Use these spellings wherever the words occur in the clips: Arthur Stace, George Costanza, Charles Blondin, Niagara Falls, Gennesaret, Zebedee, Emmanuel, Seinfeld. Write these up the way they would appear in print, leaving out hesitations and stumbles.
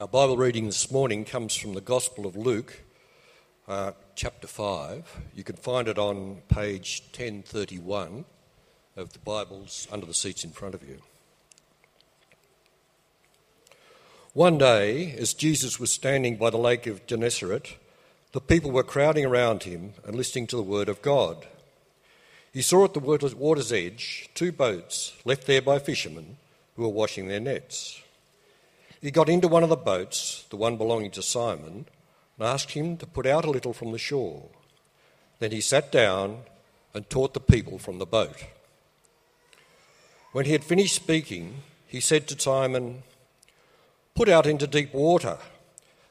Our Bible reading this morning comes from the Gospel of Luke, chapter 5. You can find it on page 1031 of the Bibles under the seats in front of you. One day, as Jesus was standing by the lake of Gennesaret, the people were crowding around him and listening to the word of God. He saw at the water's edge 2 boats left there by fishermen who were washing their nets. He got into one of the boats, the one belonging to Simon, and asked him to put out a little from the shore. Then he sat down and taught the people from the boat. When he had finished speaking, he said to Simon, "Put out into deep water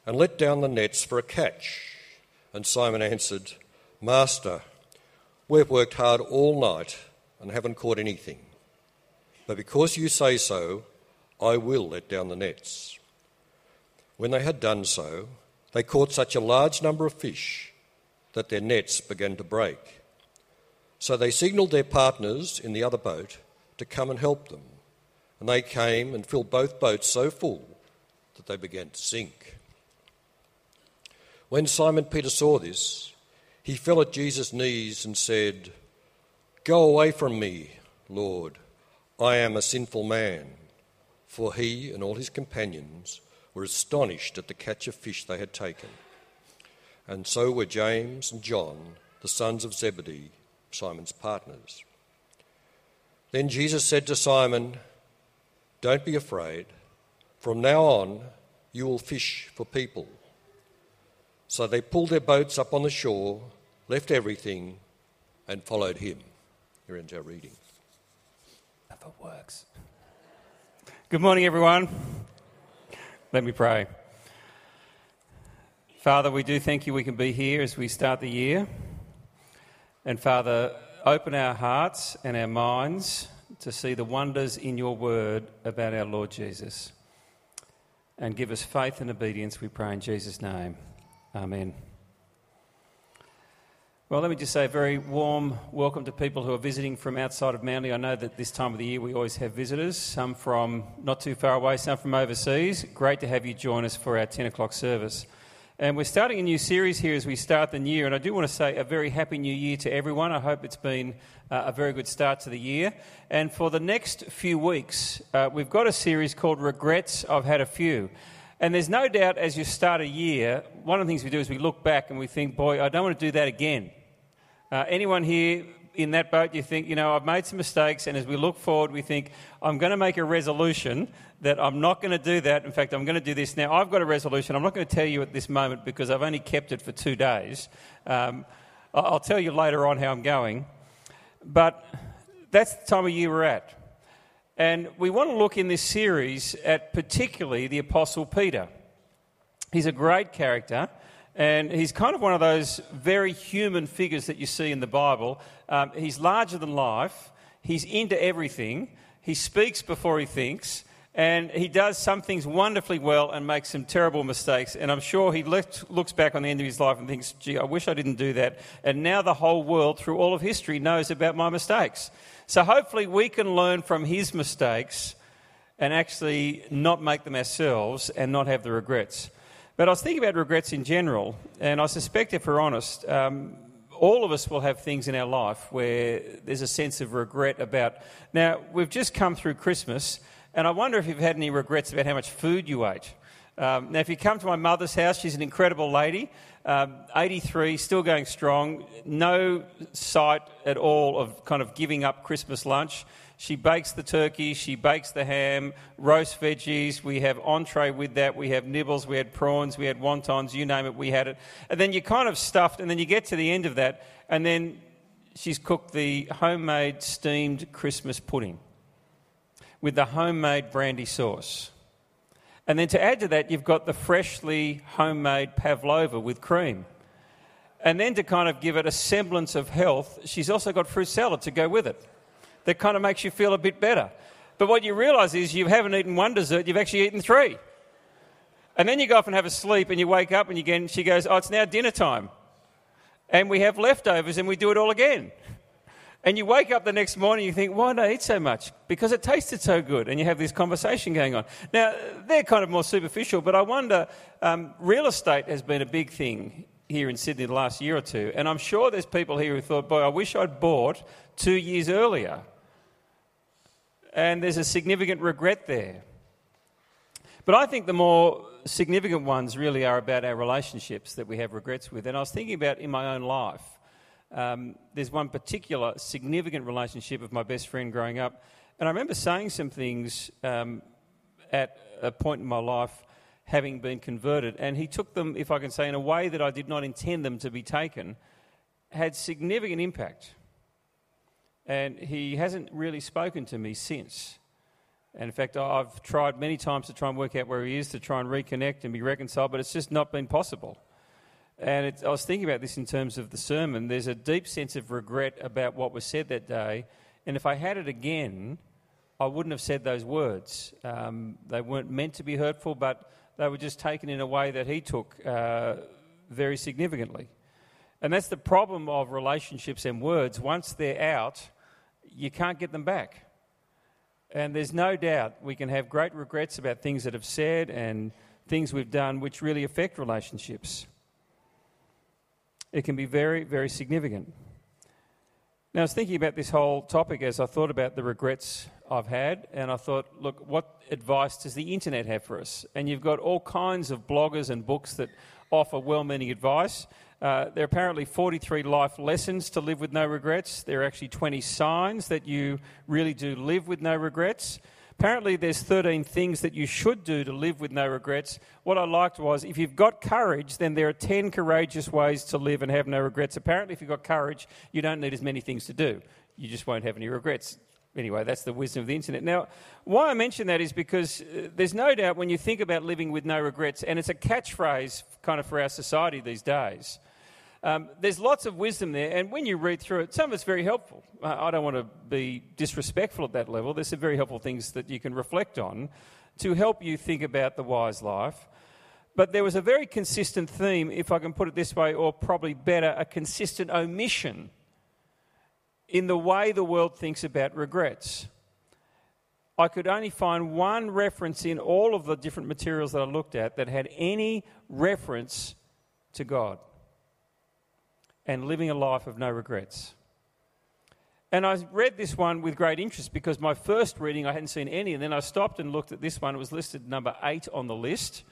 and let down the nets for a catch." And Simon answered, "Master, we've worked hard all night and haven't caught anything. But because you say so, I will let down the nets." When they had done so, they caught such a large number of fish that their nets began to break. So they signalled their partners in the other boat to come and help them, and they came and filled both boats so full that they began to sink. When Simon Peter saw this, he fell at Jesus' knees and said, "Go away from me, Lord, I am a sinful man." For he and all his companions were astonished at the catch of fish they had taken. And so were James and John, the sons of Zebedee, Simon's partners. Then Jesus said to Simon, "Don't be afraid. From now on, you will fish for people." So they pulled their boats up on the shore, left everything, and followed him. Here ends our reading. Never works. Good morning, everyone. Let me pray. Father, we do thank you we can be here as we start the year. And Father, open our hearts and our minds to see the wonders in your word about our Lord Jesus. And give us faith and obedience, we pray in Jesus' name. Amen. Well, let me just say a very warm welcome to people who are visiting from outside of Manly. I know that this time of the year we always have visitors, some from not too far away, some from overseas. Great to have you join us for our 10 o'clock service. And we're starting a new series here as we start the new year, and I do want to say a very happy new year to everyone. I hope it's been a very good start to the year. And for the next few weeks, we've got a series called Regrets. I've had a few. And there's no doubt as you start a year, one of the things we do is we look back and we think, boy, I don't want to do that again. Anyone here in that boat, you think, you know, I've made some mistakes, and as we look forward, we think, I'm going to make a resolution that I'm not going to do that. In fact, I'm going to do this now. I've got a resolution. I'm not going to tell you at this moment because I've only kept it for 2 days. I'll tell you later on how I'm going. But that's the time of year we're at. And we want to look in this series at particularly the Apostle Peter. He's a great character. And he's kind of one of those very human figures that you see in the Bible. He's larger than life. He's into everything. He speaks before he thinks. And he does some things wonderfully well and makes some terrible mistakes. And I'm sure he looks back on the end of his life and thinks, gee, I wish I didn't do that. And now the whole world through all of history knows about my mistakes. So hopefully we can learn from his mistakes and actually not make them ourselves and not have the regrets. But I was thinking about regrets in general, and I suspect if we're honest, all of us will have things in our life where there's a sense of regret about. Now, we've just come through Christmas, and I wonder if you've had any regrets about how much food you ate. Now, if you come to my mother's house, she's an incredible lady, 83, still going strong, no sight at all of kind of giving up Christmas lunch. She bakes the turkey, she bakes the ham, roast veggies, we have entree with that, we have nibbles, we had prawns, we had wontons, you name it, we had it. And then you're kind of stuffed, and then you get to the end of that, and then she's cooked the homemade steamed Christmas pudding with the homemade brandy sauce. And then to add to that, you've got the freshly homemade pavlova with cream. And then to kind of give it a semblance of health, she's also got fruit salad to go with it. That kind of makes you feel a bit better. But what you realise is you haven't eaten one dessert, you've actually eaten 3. And then you go off and have a sleep and you wake up and again she goes, "Oh, it's now dinner time." And we have leftovers and we do it all again. And you wake up the next morning, you think, why did I eat so much? Because it tasted so good. And you have this conversation going on. Now, they're kind of more superficial, but I wonder, real estate has been a big thing here in Sydney the last year or two. And I'm sure there's people here who thought, boy, I wish I'd bought 2 years earlier. And there's a significant regret there. But I think the more significant ones really are about our relationships that we have regrets with. And I was thinking about in my own life. There's one particular significant relationship of my best friend growing up. And I remember saying some things at a point in my life having been converted. And he took them, if I can say, in a way that I did not intend them to be taken, had significant impact. And he hasn't really spoken to me since. And in fact, I've tried many times to try and work out where he is, to try and reconnect and be reconciled, but it's just not been possible. And I was thinking about this in terms of the sermon. There's a deep sense of regret about what was said that day. And if I had it again, I wouldn't have said those words. They weren't meant to be hurtful, but they were just taken in a way that he took very significantly. And that's the problem of relationships and words. Once they're out, you can't get them back. And there's no doubt we can have great regrets about things that have said and things we've done which really affect relationships. It can be very, very significant. Now, I was thinking about this whole topic as I thought about the regrets I've had, and I thought, look, what advice does the internet have for us? And you've got all kinds of bloggers and books that offer well-meaning advice. There are apparently 43 life lessons to live with no regrets. There are actually 20 signs that you really do live with no regrets. Apparently, there's 13 things that you should do to live with no regrets. What I liked was, if you've got courage, then there are 10 courageous ways to live and have no regrets. Apparently, if you've got courage, you don't need as many things to do. You just won't have any regrets. Anyway, that's the wisdom of the internet. Now, why I mention that is because there's no doubt when you think about living with no regrets, and it's a catchphrase kind of for our society these days, there's lots of wisdom there, and when you read through it, some of it's very helpful. I don't want to be disrespectful at that level. There's some very helpful things that you can reflect on to help you think about the wise life. But there was a very consistent theme, if I can put it this way, or probably better, a consistent omission in the way the world thinks about regrets. I could only find one reference in all of the different materials that I looked at that had any reference to God and living a life of no regrets. And I read this one with great interest because my first reading I hadn't seen any, and then I stopped and looked at this one. It was listed number 8 on the list.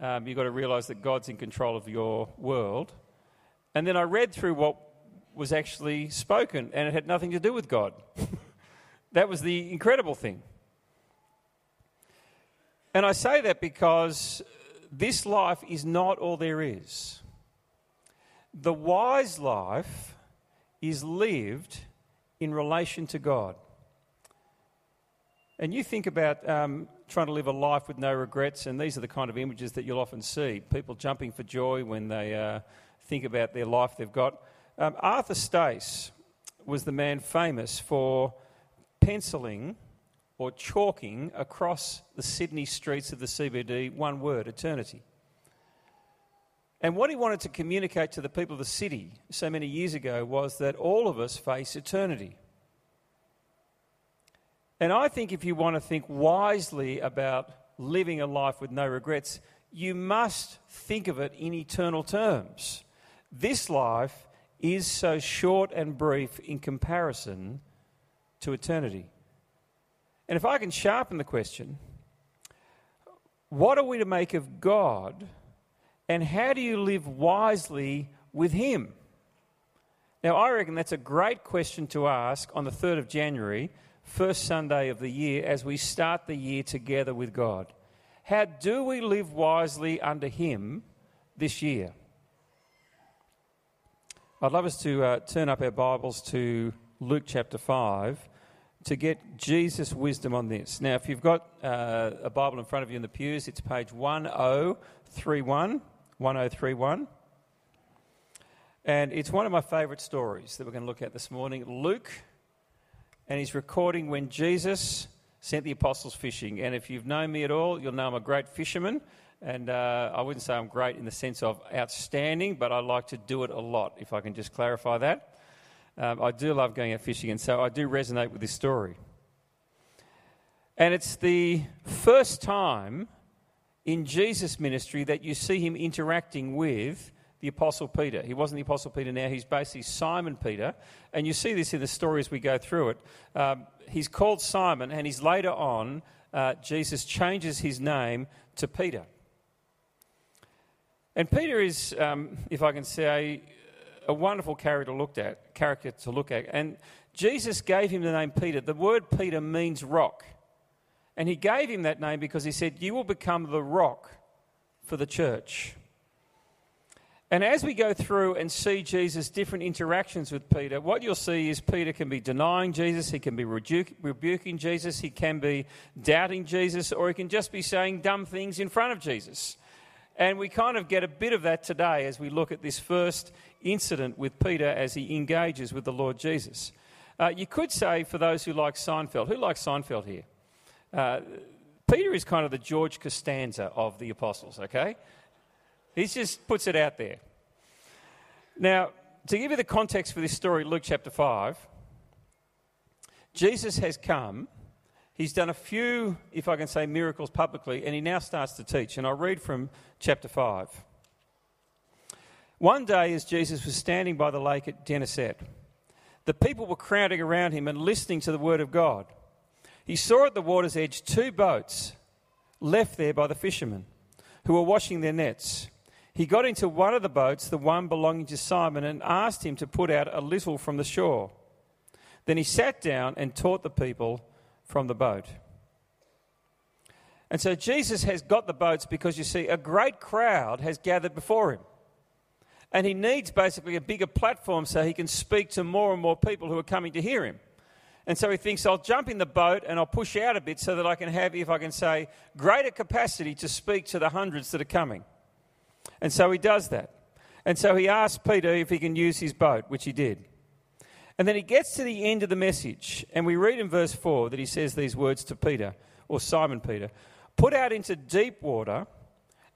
You've got to realise that God's in control of your world. And then I read through what was actually spoken, and it had nothing to do with God. That was the incredible thing. And I say that because this life is not all there is. The wise life is lived in relation to God. And you think about trying to live a life with no regrets, and these are the kind of images that you'll often see, people jumping for joy when they think about their life they've got. Arthur Stace was the man famous for penciling or chalking across the Sydney streets of the CBD one word, eternity. And what he wanted to communicate to the people of the city so many years ago was that all of us face eternity. And I think if you want to think wisely about living a life with no regrets, you must think of it in eternal terms. This life is so short and brief in comparison to eternity. And if I can sharpen the question, what are we to make of God? And how do you live wisely with him? Now, I reckon that's a great question to ask on the 3rd of January, first Sunday of the year, as we start the year together with God. How do we live wisely under him this year? I'd love us to turn up our Bibles to Luke chapter 5 to get Jesus' wisdom on this. Now, if you've got a Bible in front of you in the pews, it's page 1031. And it's one of my favourite stories that we're going to look at this morning. Luke, and he's recording when Jesus sent the apostles fishing. And if you've known me at all, you'll know I'm a great fisherman. And I wouldn't say I'm great in the sense of outstanding, but I like to do it a lot, if I can just clarify that. I do love going out fishing, and so I do resonate with this story. And it's the first time in Jesus' ministry that you see him interacting with the Apostle Peter. He wasn't the Apostle Peter now, he's basically Simon Peter. And you see this in the story as we go through it. He's called Simon, and he's later on, Jesus changes his name to Peter. And Peter is, if I can say, a wonderful character to look at. And Jesus gave him the name Peter. The word Peter means rock. And he gave him that name because he said, you will become the rock for the church. And as we go through and see Jesus' different interactions with Peter, what you'll see is Peter can be denying Jesus, he can be rebuking Jesus, he can be doubting Jesus, or he can just be saying dumb things in front of Jesus. And we kind of get a bit of that today as we look at this first incident with Peter as he engages with the Lord Jesus. You could say, for those who like Seinfeld, who likes Seinfeld here? Peter is kind of the George Costanza of the apostles, okay? He just puts it out there. Now, to give you the context for this story, Luke chapter 5, Jesus has come, he's done a few, if I can say, miracles publicly, and he now starts to teach. And I'll read from chapter 5. One day as Jesus was standing by the lake at Gennesaret, the people were crowding around him and listening to the word of God. He saw at the water's edge two boats left there by the fishermen who were washing their nets. He got into one of the boats, the one belonging to Simon, and asked him to put out a little from the shore. Then he sat down and taught the people from the boat. And so Jesus has got the boats because, you see, a great crowd has gathered before him. And he needs basically a bigger platform so he can speak to more and more people who are coming to hear him. And so he thinks, I'll jump in the boat and I'll push out a bit so that I can have, if I can say, greater capacity to speak to the hundreds that are coming. And so he does that. And so he asks Peter if he can use his boat, which he did. And then he gets to the end of the message, and we read in verse 4 that he says these words to Peter, or Simon Peter, put out into deep water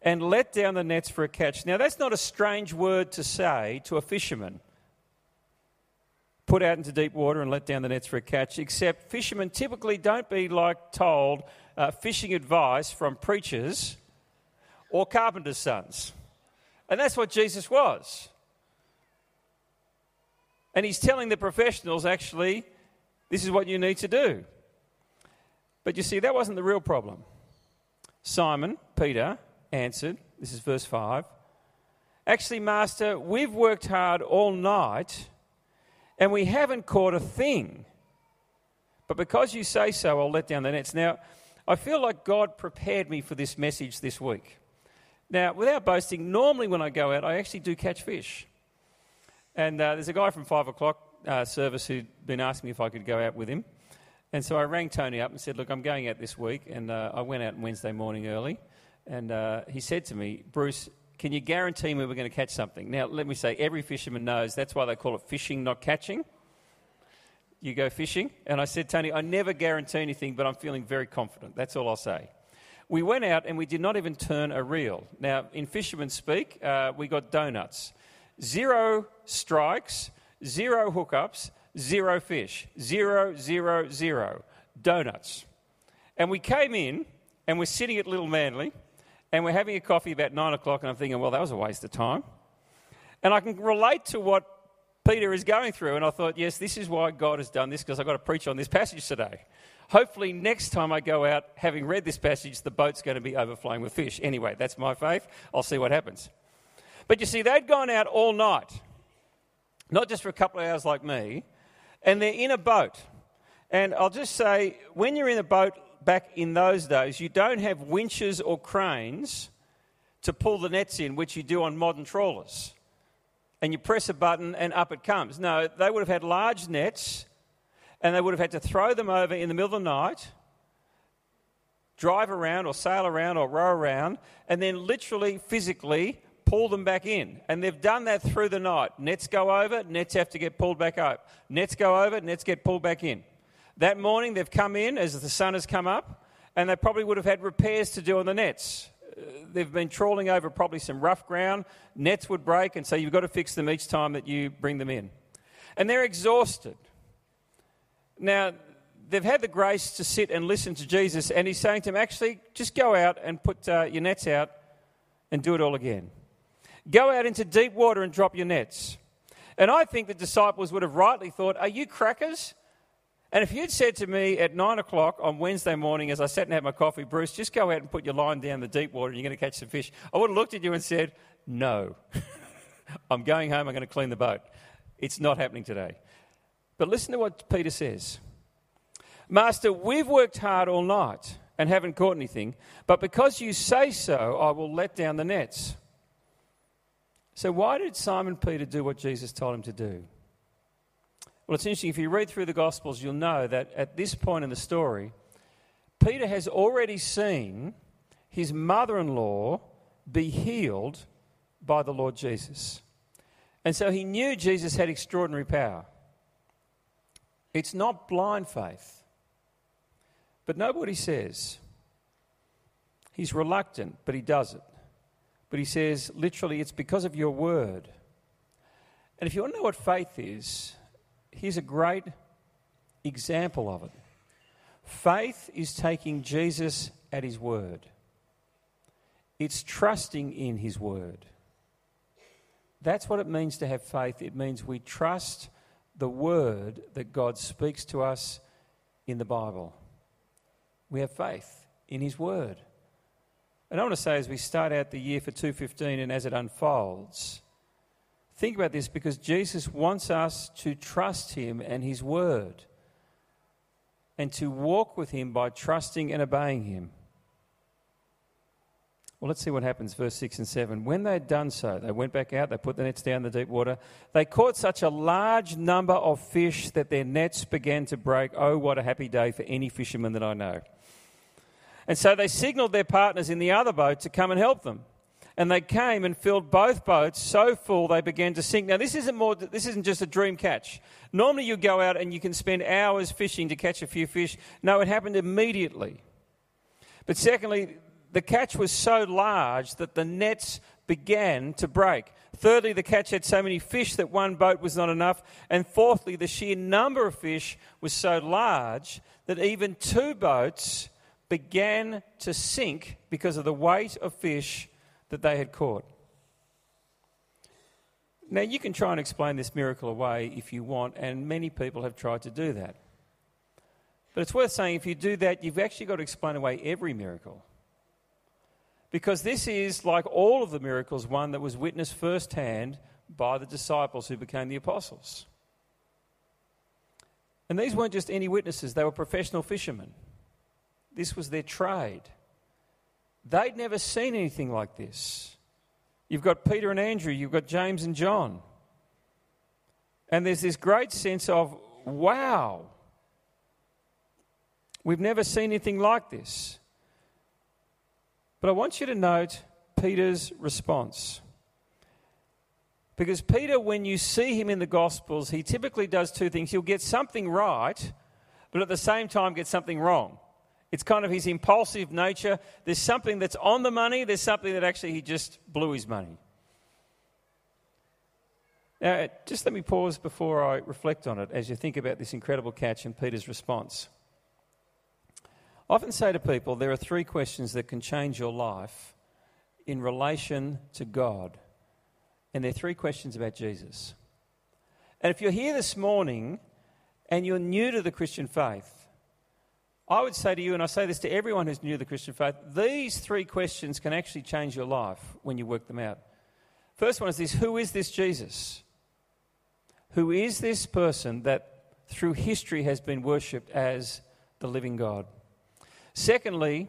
and let down the nets for a catch. Now that's not a strange word to say to a fisherman. Put out into deep water and let down the nets for a catch, except fishermen typically don't be like told fishing advice from preachers or carpenter's sons. And that's what Jesus was. And he's telling the professionals, actually, this is what you need to do. But you see, that wasn't the real problem. Simon, Peter, answered, this is verse 5, actually, Master, we've worked hard all night and we haven't caught a thing. But because you say so, I'll let down the nets. Now, I feel like God prepared me for this message this week. Now, without boasting, normally when I go out, I actually do catch fish. And there's a guy from 5 o'clock service who'd been asking me if I could go out with him. And so I rang Tony up and said, look, I'm going out this week. And I went out Wednesday morning early. And he said to me, Bruce, can you guarantee me we're going to catch something? Now, let me say, every fisherman knows that's why they call it fishing, not catching. You go fishing. And I said, Tony, I never guarantee anything, but I'm feeling very confident. That's all I'll say. We went out and we did not even turn a reel. Now, in fishermen speak, we got donuts. 0 strikes, 0 hookups, 0 fish, 0, 0, 0, donuts. And we came in and we're sitting at Little Manly, and we're having a coffee about 9 o'clock, and I'm thinking, well, that was a waste of time. And I can relate to what Peter is going through, and I thought, yes, this is why God has done this, because I've got to preach on this passage today. Hopefully next time I go out, having read this passage, the boat's going to be overflowing with fish. Anyway, that's my faith. I'll see what happens. But you see, they'd gone out all night, not just for a couple of hours like me, and they're in a boat. And I'll just say, when you're in a boat, back in those days, you don't have winches or cranes to pull the nets in, which you do on modern trawlers. And you press a button and up it comes. No, they would have had large nets and they would have had to throw them over in the middle of the night, drive around or sail around or row around, and then literally, physically pull them back in. And they've done that through the night. Nets go over, nets have to get pulled back up. Nets go over, nets get pulled back in. That morning, they've come in as the sun has come up, and they probably would have had repairs to do on the nets. They've been trawling over probably some rough ground. Nets would break, and so you've got to fix them each time that you bring them in. and they're exhausted. Now, they've had the grace to sit and listen to Jesus, and he's saying to them, actually, just go out and put your nets out and do it all again. Go out into deep water and drop your nets. And I think the disciples would have rightly thought, are you crackers? And if you'd said to me at 9 o'clock on Wednesday morning as I sat and had my coffee, Bruce, just go out and put your line down the deep water and you're going to catch some fish, I would have looked at you and said, no, I'm going home, I'm going to clean the boat. It's not happening today. But listen to what Peter says. Master, we've worked hard all night and haven't caught anything, but because you say so, I will let down the nets. So why did Simon Peter do what Jesus told him to do? Well, it's interesting. If you read through the Gospels, you'll know that at this point in the story, Peter has already seen his mother-in-law be healed by the Lord Jesus. And so he knew Jesus had extraordinary power. It's not blind faith. But note what he says. He's reluctant, but he does it. But he says, literally, it's because of your word. And if you want to know what faith is, here's a great example of it. Faith is taking Jesus at his word. It's trusting in his word. That's what it means to have faith. It means we trust the word that God speaks to us in the Bible. We have faith in his word. And I want to say, as we start out the year for 2015 and as it unfolds, think about this, because Jesus wants us to trust him and his word and to walk with him by trusting and obeying him. Well, let's see what happens, verse 6 and 7. When they had done so, they went back out, they put the nets down in the deep water. They caught such a large number of fish that their nets began to break. Oh, what a happy day for any fisherman that I know. And so they signalled their partners in the other boat to come and help them. And they came and filled both boats so full they began to sink. Now, this isn't just a dream catch. Normally you go out and you can spend hours fishing to catch a few fish. No, it happened immediately. But secondly, the catch was so large that the nets began to break. Thirdly, the catch had so many fish that one boat was not enough. And fourthly, the sheer number of fish was so large that even two boats began to sink because of the weight of fish that they had caught. Now, you can try and explain this miracle away if you want, and many people have tried to do that. But it's worth saying, if you do that, you've actually got to explain away every miracle. Because this is, like all of the miracles, one that was witnessed firsthand by the disciples who became the apostles. And these weren't just any witnesses, they were professional fishermen. This was their trade. They'd never seen anything like this. You've got Peter and Andrew, you've got James and John. And there's this great sense of, wow, we've never seen anything like this. But I want you to note Peter's response. Because Peter, when you see him in the Gospels, he typically does two things. He'll get something right, but at the same time get something wrong. It's kind of his impulsive nature. There's something that's on the money. There's something that actually he just blew his money. Now, just let me pause before I reflect on it as you think about this incredible catch and Peter's response. I often say to people, there are three questions that can change your life in relation to God. And they're three questions about Jesus. And if you're here this morning and you're new to the Christian faith, I would say to you, and I say this to everyone who's new to the Christian faith, these three questions can actually change your life when you work them out. First one is this: who is this Jesus? Who is this person that through history has been worshipped as the living God? Secondly,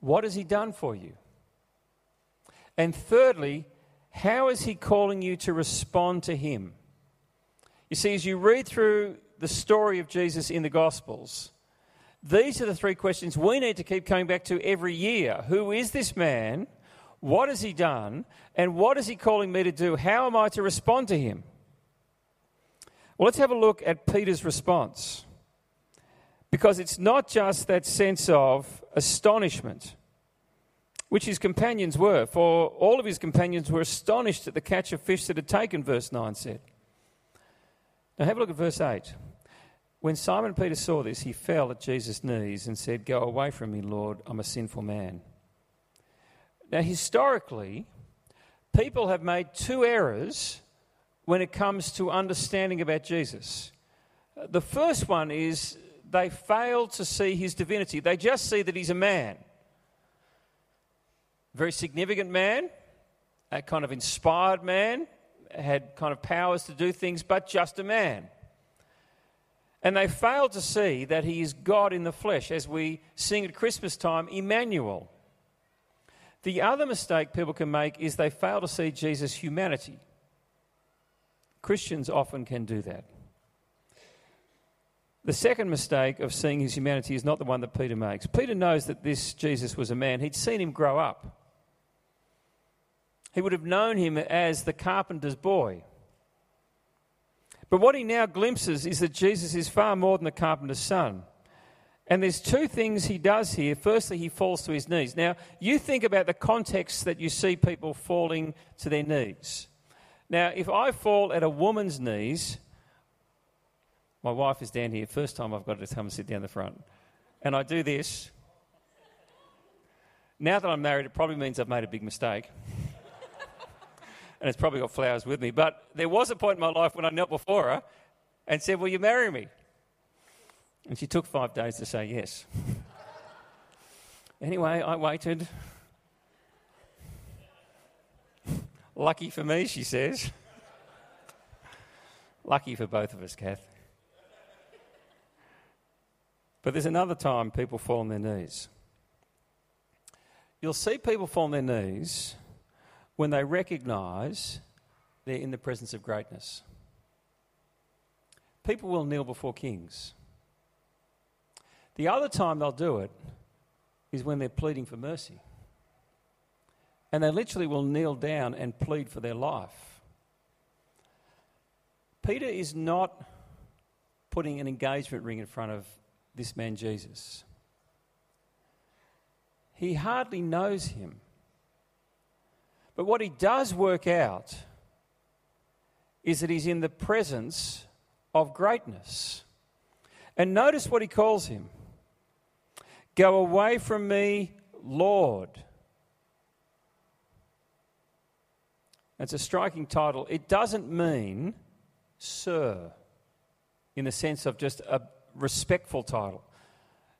what has he done for you? And thirdly, how is he calling you to respond to him? You see, as you read through the story of Jesus in the Gospels, these are the three questions we need to keep coming back to every year. Who is this man? What has he done? And what is he calling me to do? How am I to respond to him? Well, let's have a look at Peter's response. Because it's not just that sense of astonishment, which his companions were. For all of his companions were astonished at the catch of fish that had taken, verse 9 said. Now have a look at verse 8. When Simon Peter saw this, he fell at Jesus' knees and said, "Go away from me, Lord, I'm a sinful man." Now historically, people have made two errors when it comes to understanding about Jesus. The first one is they fail to see his divinity. They just see that he's a man. Very significant man, a kind of inspired man, had kind of powers to do things, but just a man. And they fail to see that he is God in the flesh, as we sing at Christmas time, Emmanuel. The other mistake people can make is they fail to see Jesus' humanity. Christians often can do that. The second mistake of seeing his humanity is not the one that Peter makes. Peter knows that this Jesus was a man. He'd seen him grow up. He would have known him as the carpenter's boy. But what he now glimpses is that Jesus is far more than the carpenter's son. And there's two things he does here. Firstly, he falls to his knees. Now, you think about the context that you see people falling to their knees. Now, if I fall at a woman's knees, my wife is down here, first time I've got her to come and sit down the front, and I do this. Now that I'm married, it probably means I've made a big mistake. And it's probably got flowers with me. But there was a point in my life when I knelt before her and said, "Will you marry me?" And she took 5 days to say yes. Anyway, I waited. Lucky for me, she says. Lucky for both of us, Kath. But there's another time people fall on their knees. You'll see people fall on their knees when they recognise they're in the presence of greatness. People will kneel before kings. The other time they'll do it is when they're pleading for mercy. And they literally will kneel down and plead for their life. Peter is not putting an engagement ring in front of this man Jesus. He hardly knows him. But what he does work out is that he's in the presence of greatness. And notice what he calls him. "Go away from me, Lord." That's a striking title. It doesn't mean sir in the sense of just a respectful title.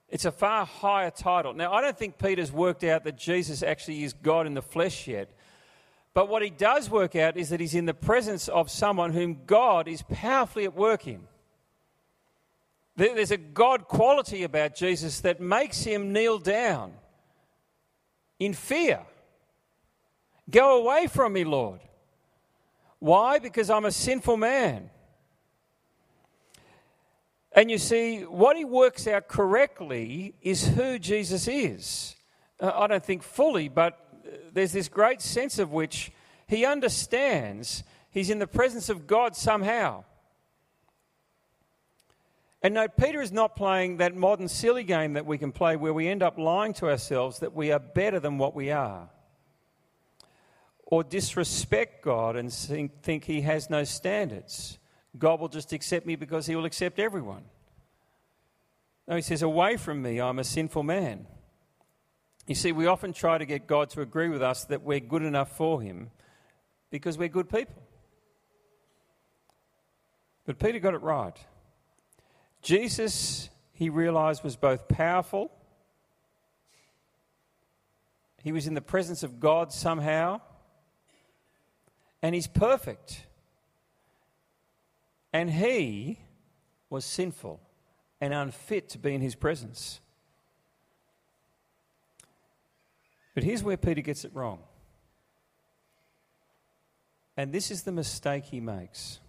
It's a far higher title. Now, I don't think Peter's worked out that Jesus actually is God in the flesh yet. But what he does work out is that he's in the presence of someone whom God is powerfully at work in. There's a God quality about Jesus that makes him kneel down in fear. "Go away from me, Lord." Why? Because I'm a sinful man. And you see, what he works out correctly is who Jesus is. I don't think fully, but there's this great sense of which he understands he's in the presence of God somehow. And note, Peter is not playing that modern silly game that we can play where we end up lying to ourselves that we are better than what we are, or disrespect God and think he has no standards. God will just accept me because he will accept everyone. No, he says, "Away from me, I'm a sinful man." You see, we often try to get God to agree with us that we're good enough for him because we're good people. But Peter got it right. Jesus, he realised, was both powerful, he was in the presence of God somehow, and he's perfect. And he was sinful and unfit to be in his presence. But here's where Peter gets it wrong. And this is the mistake he makes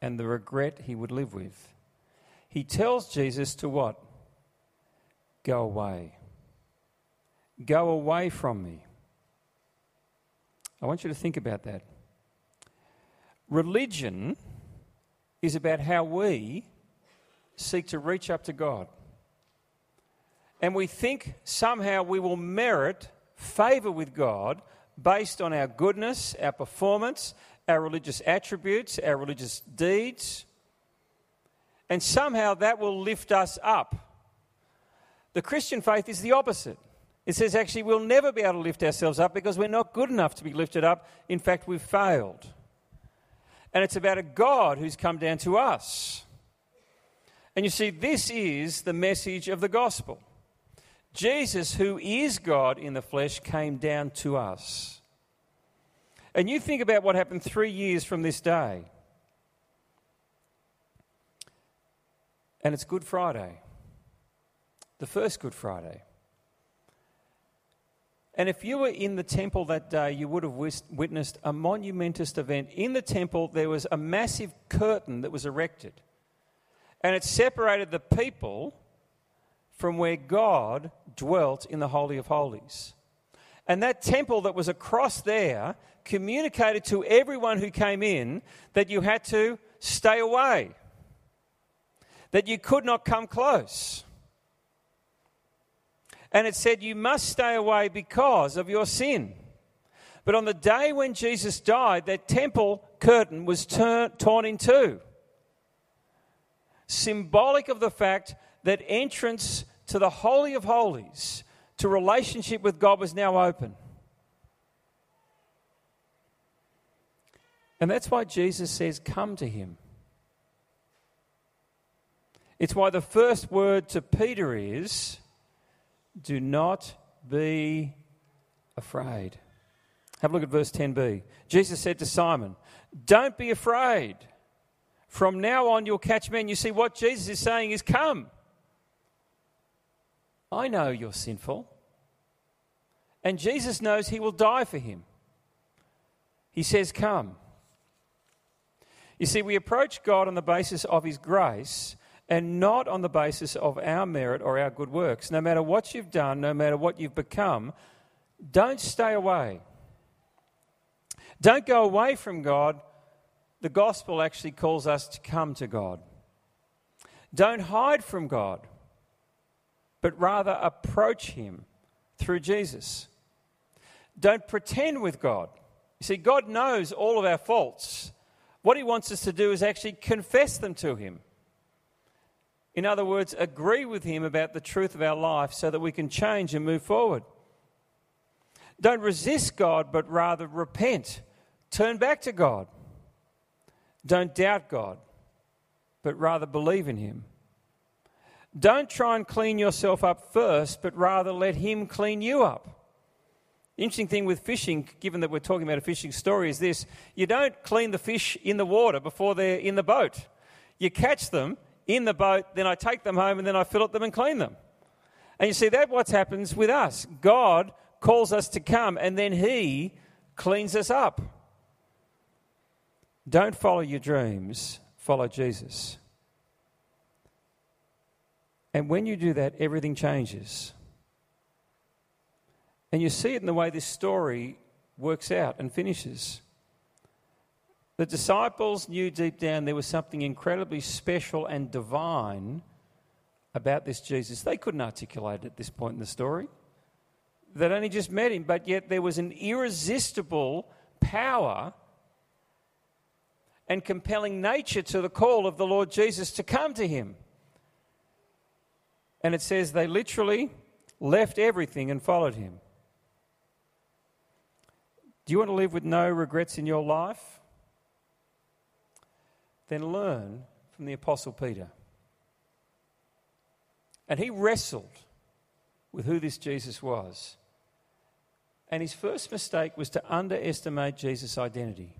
and the regret he would live with. He tells Jesus to what? Go away. Go away from me. I want you to think about that. Religion is about how we seek to reach up to God. And we think somehow we will merit favour with God based on our goodness, our performance, our religious attributes, our religious deeds. and somehow that will lift us up. The Christian faith is the opposite. It says actually we'll never be able to lift ourselves up because we're not good enough to be lifted up. In fact, we've failed. And it's about a God who's come down to us. And you see, this is the message of the gospel. Jesus, who is God in the flesh, came down to us. And you think about what happened 3 years from this day. And it's Good Friday, the first Good Friday. And if you were in the temple that day, you would have witnessed a monumentous event. In the temple, there was a massive curtain that was erected. And it separated the people from where God dwelt in the Holy of Holies. And that temple that was across there communicated to everyone who came in that you had to stay away, that you could not come close. And it said you must stay away because of your sin. But on the day when Jesus died, that temple curtain was torn in two, symbolic of the fact that entrance to the Holy of Holies, to relationship with God, was now open. And that's why Jesus says, come to him. It's why the first word to Peter is, do not be afraid. Have a look at verse 10b. Jesus said to Simon, don't be afraid. From now on you'll catch men. You see, what Jesus is saying is, come. I know you're sinful. And Jesus knows he will die for him. He says, come. You see, we approach God on the basis of his grace and not on the basis of our merit or our good works. No matter what you've done, no matter what you've become, don't stay away. Don't go away from God. The gospel actually calls us to come to God. Don't hide from God, but rather approach him through Jesus. Don't pretend with God. You see, God knows all of our faults. What he wants us to do is actually confess them to him. In other words, agree with him about the truth of our life so that we can change and move forward. Don't resist God, but rather repent. Turn back to God. Don't doubt God, but rather believe in him. Don't try and clean yourself up first, but rather let him clean you up. The interesting thing with fishing, given that we're talking about a fishing story, is this. You don't clean the fish in the water before they're in the boat. You catch them in the boat, then I take them home, and then I fillet them and clean them. And you see, that's what happens with us. God calls us to come, and then he cleans us up. Don't follow your dreams, follow Jesus. And when you do that, everything changes. And you see it in the way this story works out and finishes. The disciples knew deep down there was something incredibly special and divine about this Jesus. They couldn't articulate it at this point in the story. They'd only just met him, but yet there was an irresistible power and compelling nature to the call of the Lord Jesus to come to him. And it says they literally left everything and followed him. Do you want to live with no regrets in your life? Then learn from the Apostle Peter. And he wrestled with who this Jesus was. And his first mistake was to underestimate Jesus' identity.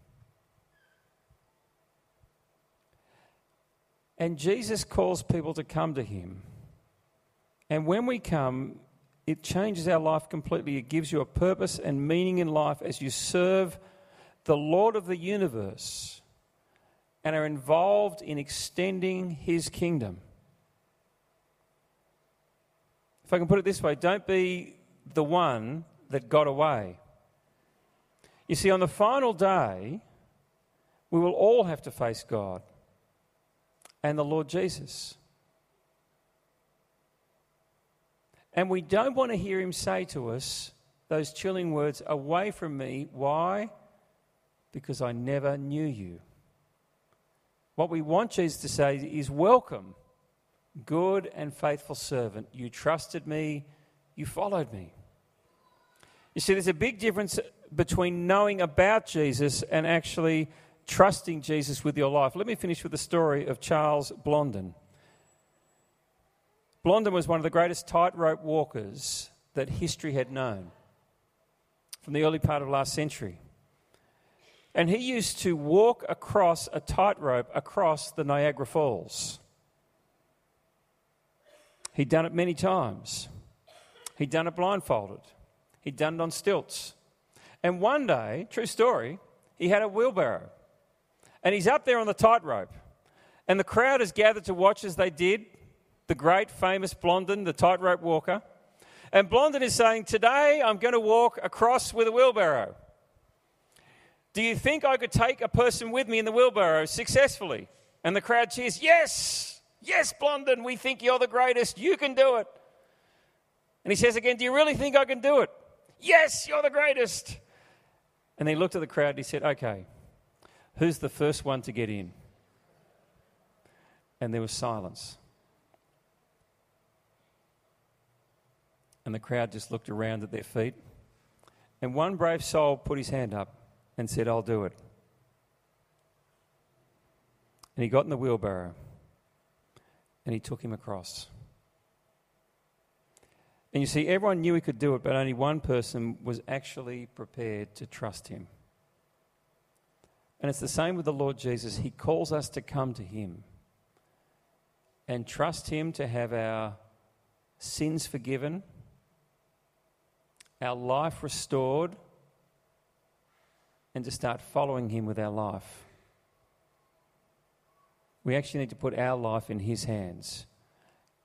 And Jesus calls people to come to him. And when we come, it changes our life completely. It gives you a purpose and meaning in life as you serve the Lord of the universe and are involved in extending his kingdom. If I can put it this way, don't be the one that got away. You see, on the final day, we will all have to face God and the Lord Jesus. And we don't want to hear him say to us those chilling words, away from me. Why? Because I never knew you. What we want Jesus to say is, welcome, good and faithful servant. You trusted me, you followed me. You see, there's a big difference between knowing about Jesus and actually trusting Jesus with your life. Let me finish with the story of Charles Blondin. Blondin was one of the greatest tightrope walkers that history had known from the early part of last century. And he used to walk across a tightrope across the Niagara Falls. He'd done it many times. He'd done it blindfolded. He'd done it on stilts. And one day, true story, he had a wheelbarrow. And he's up there on the tightrope. And the crowd has gathered to watch as they did the great, famous Blondin, the tightrope walker. And Blondin is saying, today I'm going to walk across with a wheelbarrow. Do you think I could take a person with me in the wheelbarrow successfully? And the crowd cheers, yes! Yes, Blondin, we think you're the greatest. You can do it. And he says again, do you really think I can do it? Yes, you're the greatest. And he looked at the crowd and he said, okay, who's the first one to get in? And there was silence. And the crowd just looked around at their feet. And one brave soul put his hand up and said, I'll do it. And he got in the wheelbarrow and he took him across. And you see, everyone knew he could do it, but only one person was actually prepared to trust him. And it's the same with the Lord Jesus. He calls us to come to him and trust him to have our sins forgiven, our life restored, and to start following him with our life. We actually need to put our life in his hands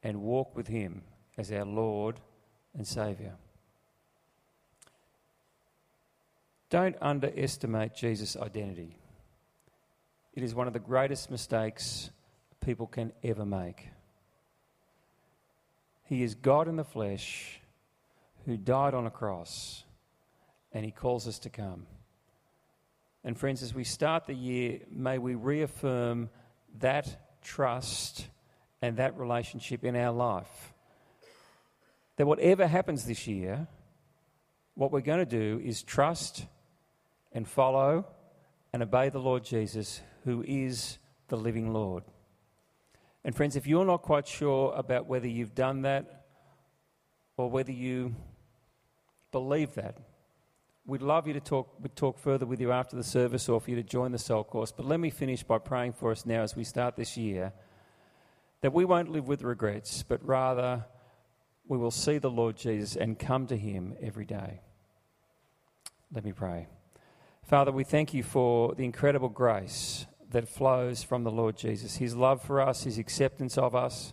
and walk with him as our Lord and Saviour. Don't underestimate Jesus' identity. It is one of the greatest mistakes people can ever make. He is God in the flesh who died on a cross, and he calls us to come. And friends, as we start the year, may we reaffirm that trust and that relationship in our life. That whatever happens this year, what we're going to do is trust and follow and obey the Lord Jesus, who is the living Lord. And friends, if you're not quite sure about whether you've done that or whether you believe that, we'd love you to talk further with you after the service, or for you to join the Soul Course. But let me finish by praying for us now as we start this year, that we won't live with regrets, but rather we will see the Lord Jesus and come to him every day. Let me pray. Father, we thank you for the incredible grace that flows from the Lord Jesus, his love for us, his acceptance of us.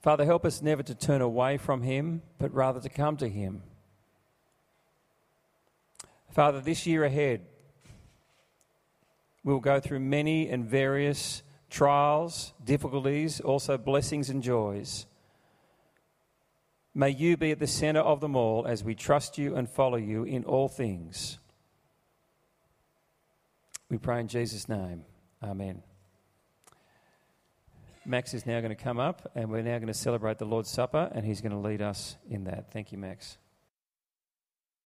Father, help us never to turn away from him, but rather to come to him. Father, this year ahead, we'll go through many and various trials, difficulties, also blessings and joys. May you be at the centre of them all as we trust you and follow you in all things. We pray in Jesus' name. Amen. Max is now going to come up, and we're now going to celebrate the Lord's Supper, and he's going to lead us in that. Thank you, Max.